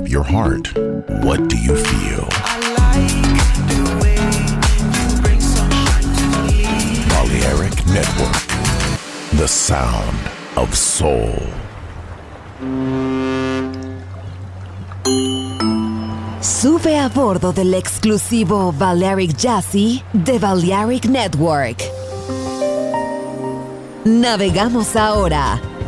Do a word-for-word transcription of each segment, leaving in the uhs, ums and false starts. up your heart. What do you feel? I like the way you bring sunshine to me. Balearic Network, the sound of soul. Sube a bordo dell'esclusivo Balearic Jazzy de Balearic Network. Navegamos ahora.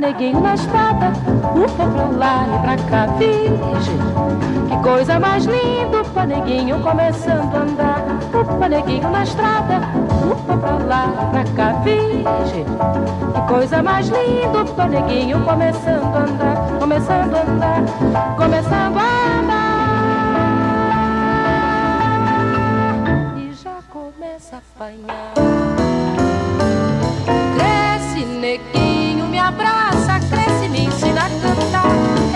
Neguinho na estrada, ufa pra lá e pra cá, virgem. Que coisa mais linda, ufa neguinho começando a andar. Ufa neguinho na estrada, ufa pra lá e pra cá, virgem. Que coisa mais linda, ufa neguinho começando a andar, começando a andar, começando a andar. E já começa a apanhar. Cresce neguinho, me abraça.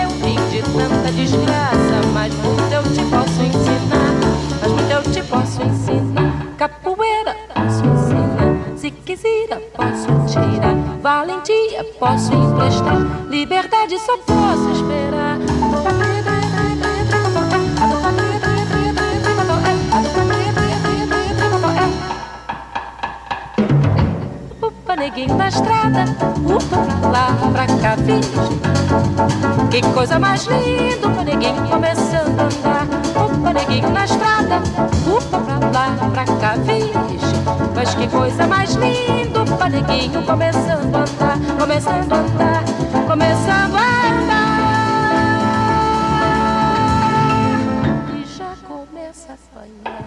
Eu vim de tanta desgraça, mas muito eu te posso ensinar. Mas muito eu te posso ensinar. Capoeira posso ensinar, se quiser posso tirar. Valentia posso emprestar, liberdade só posso esperar. Neguinho na estrada, ufa pra lá, pra cá, virgem. Que coisa mais linda, ufa neguinho começando a andar. Ufa neguinho na estrada, ufa pra lá, pra cá, virgem. Mas que coisa mais linda, ufa neguinho começando a andar, começando a andar, começando a andar. E já começa a sonhar.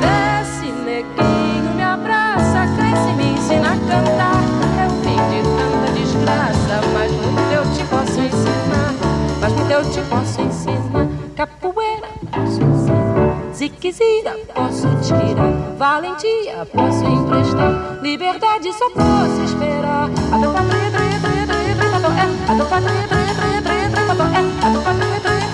Cresce neguinho, me abraça. Cresce, me ensina a cantar. Eu vim de tanta desgraça, mas muito eu te posso ensinar. Mas muito eu te posso ensinar. Capoeira posso ensinar, se quiser posso tirar. Valentia posso emprestar, liberdade só posso esperar. A tua pátria, a tua pátria, a tua pátria, a tua pátria.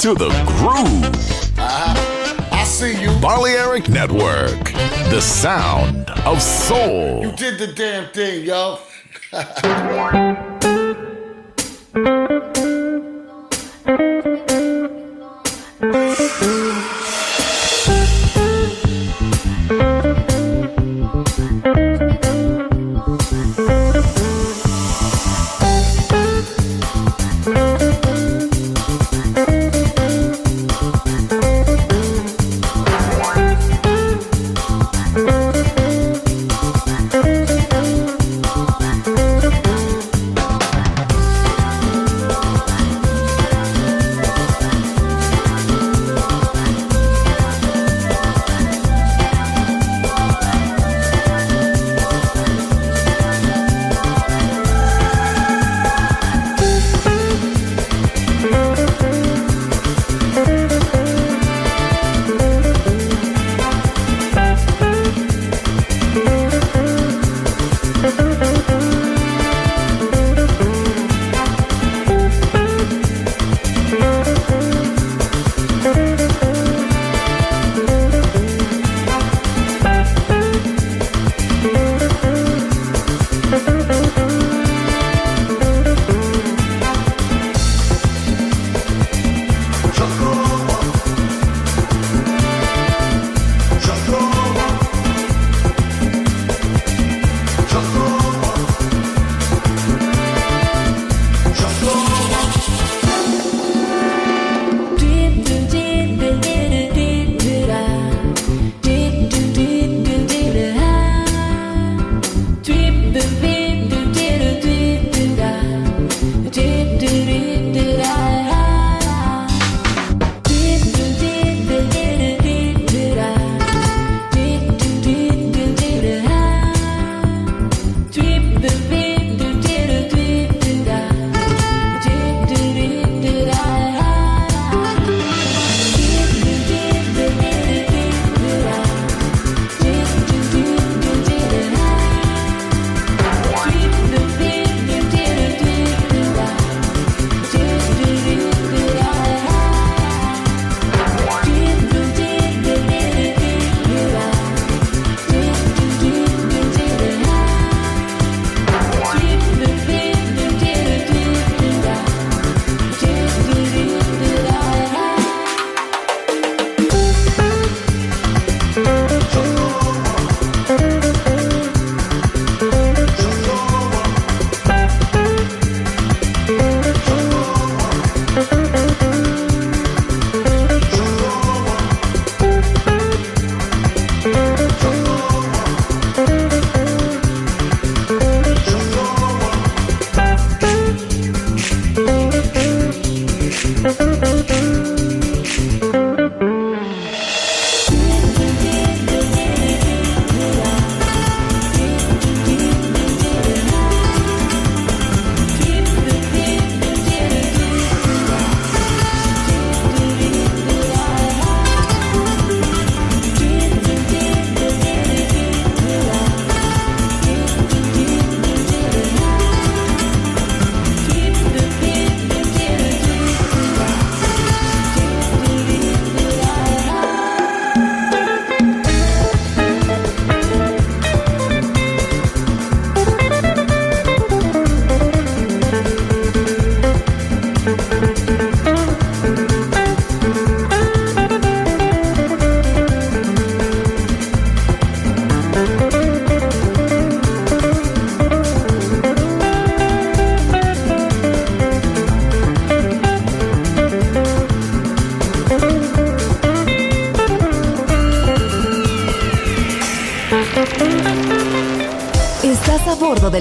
To the groove. Balearic Network, the sound of soul. You did the damn thing, yo.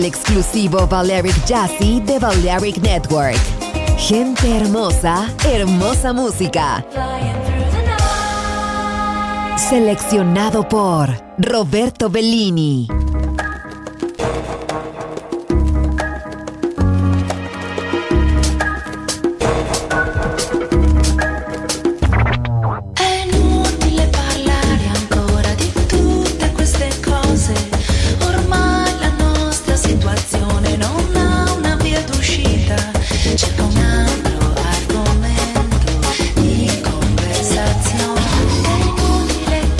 Exclusivo Balearic Jazzy de Balearic Network. Gente hermosa, hermosa música. Seleccionado por Roberto Bellini. Conversazione, è inutile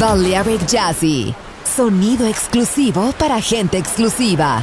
Balearic Jazzy, sonido exclusivo para gente exclusiva.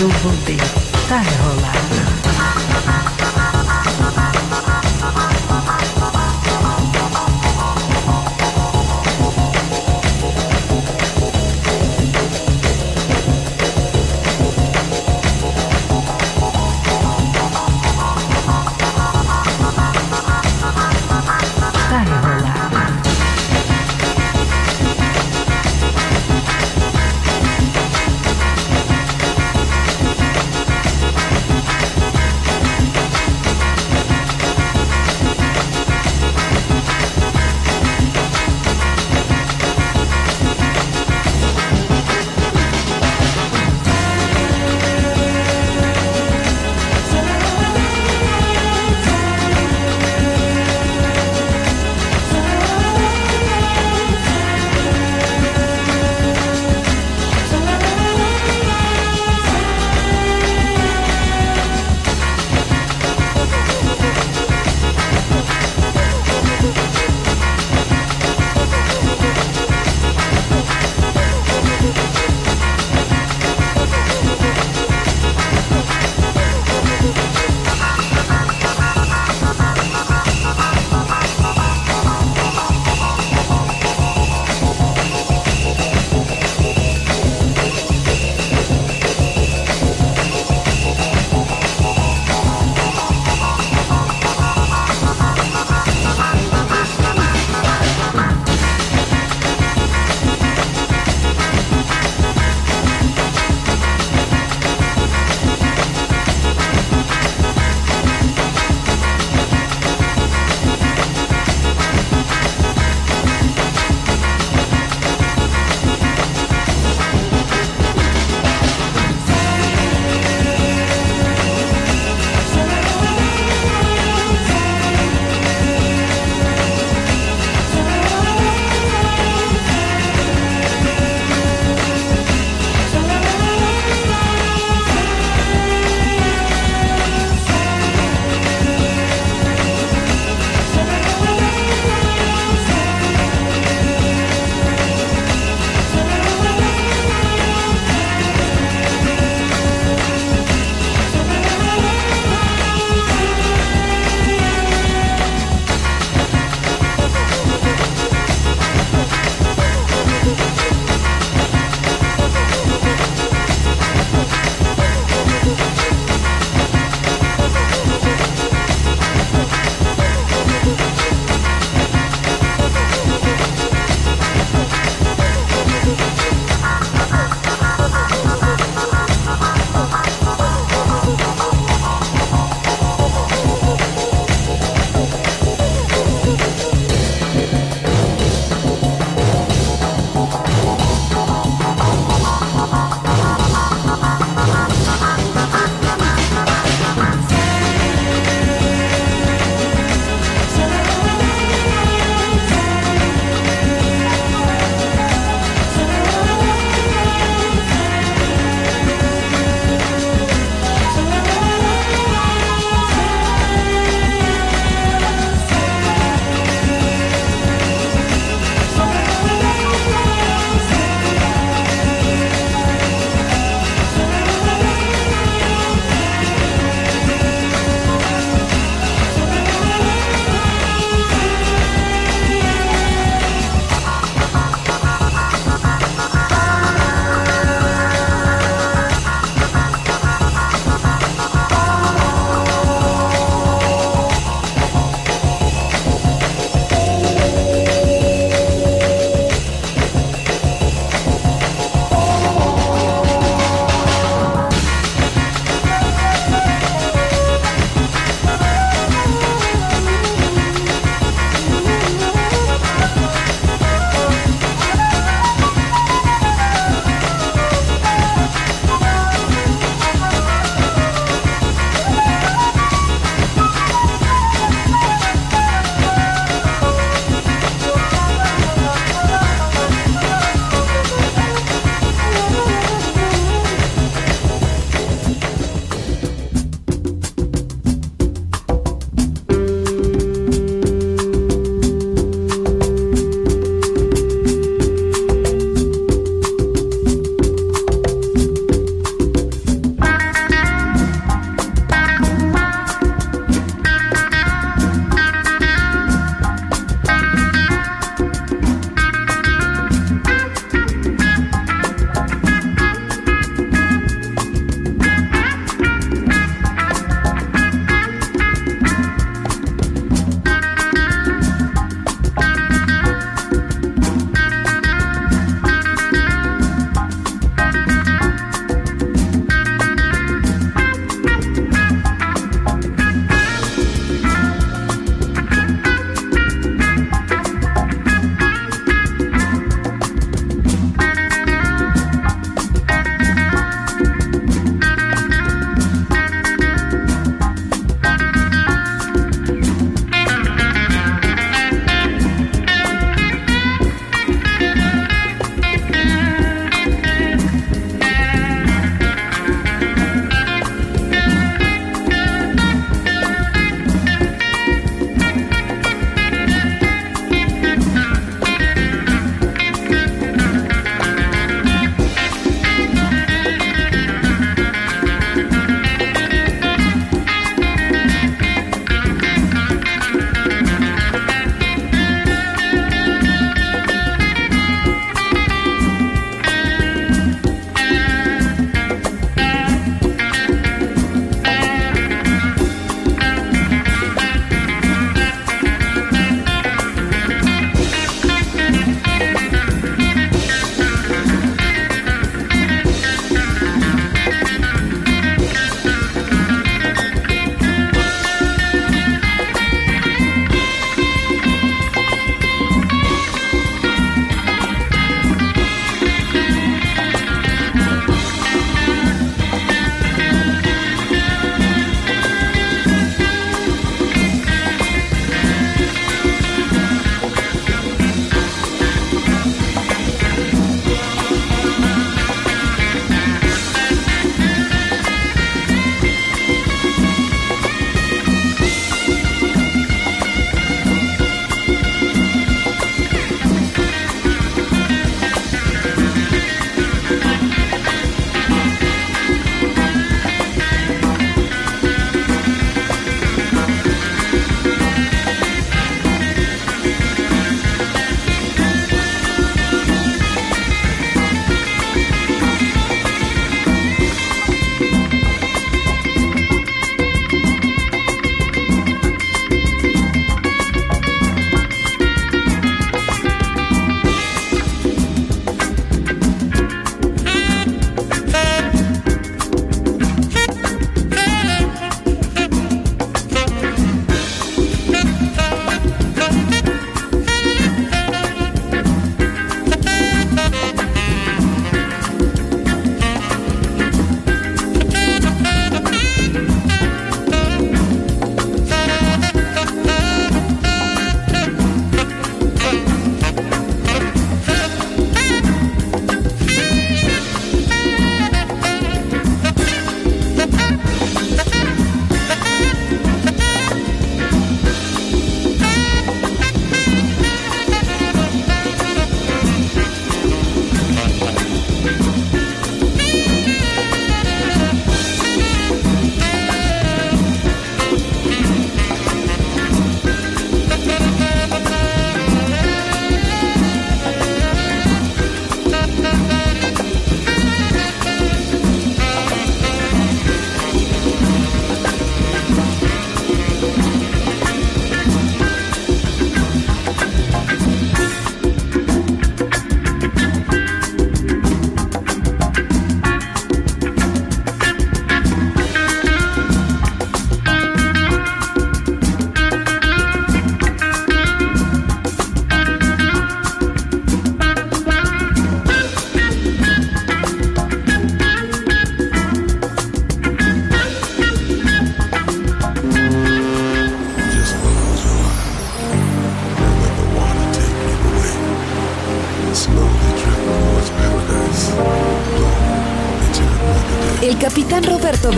Eu voltei, tá enrolado.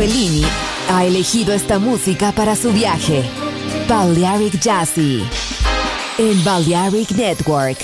Bellini ha elegido esta música para su viaje. Balearic Jazzy en Balearic Network.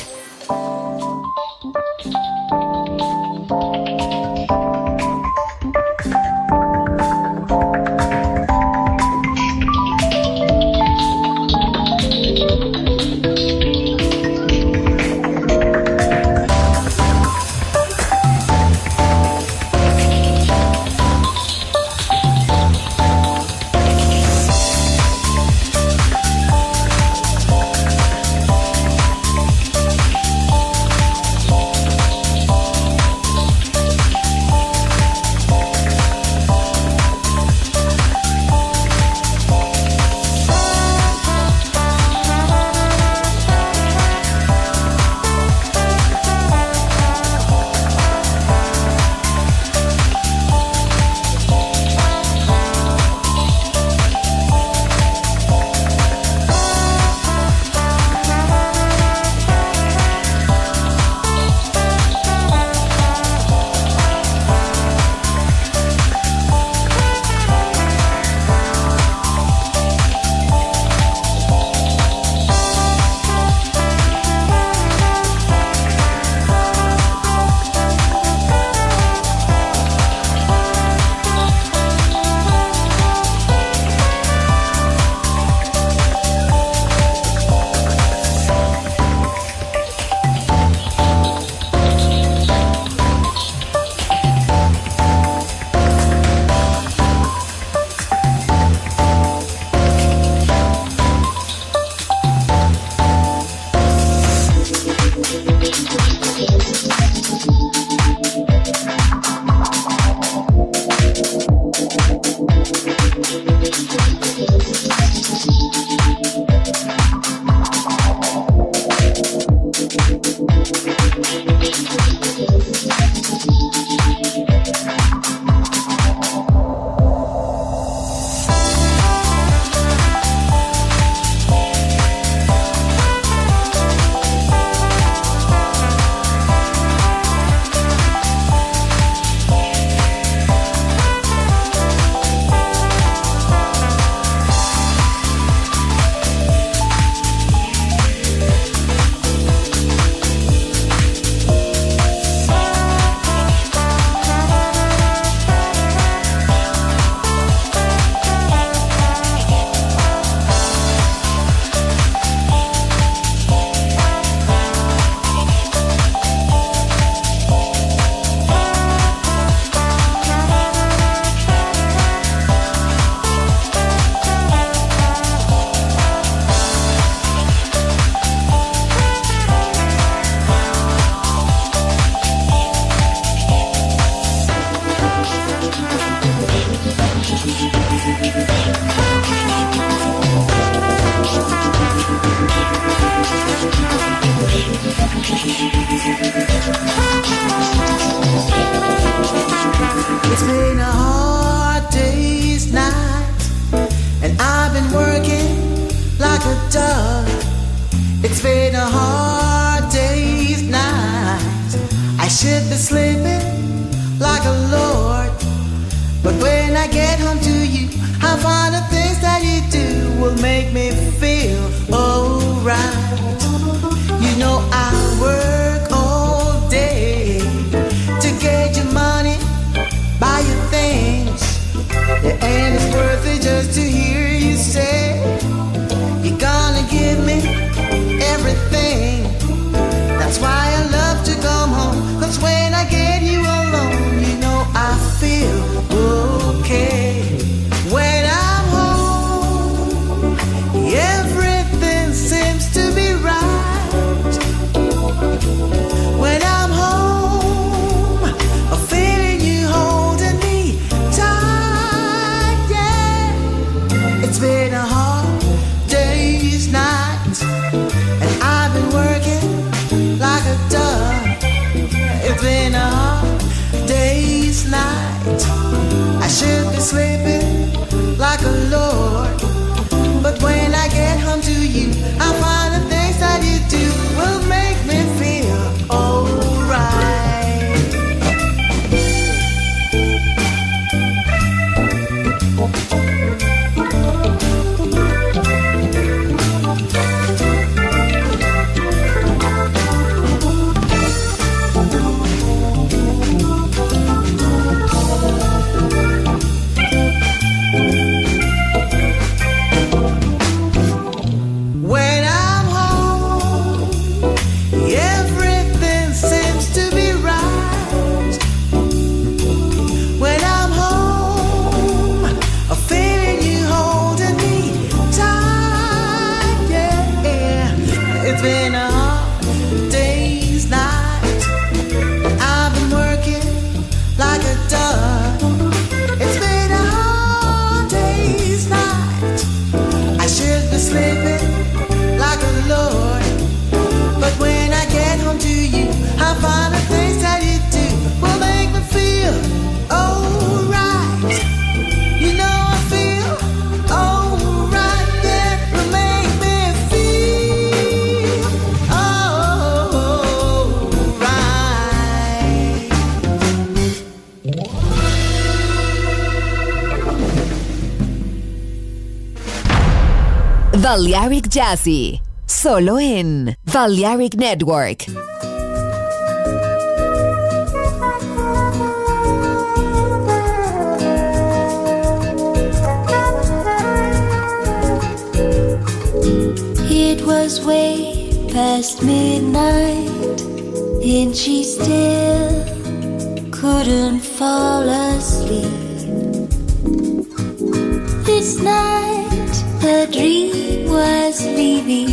Balearic Jazzy, solo in Balearic Network. It was way past midnight, and she still couldn't fall asleep. This night her dream was leaving.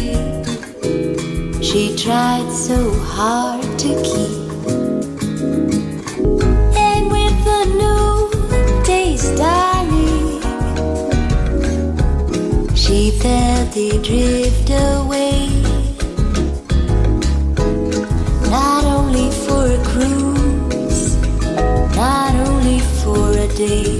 She tried so hard to keep, and with the new day's dawning, she felt it drift away. Not only for a cruise, not only for a day.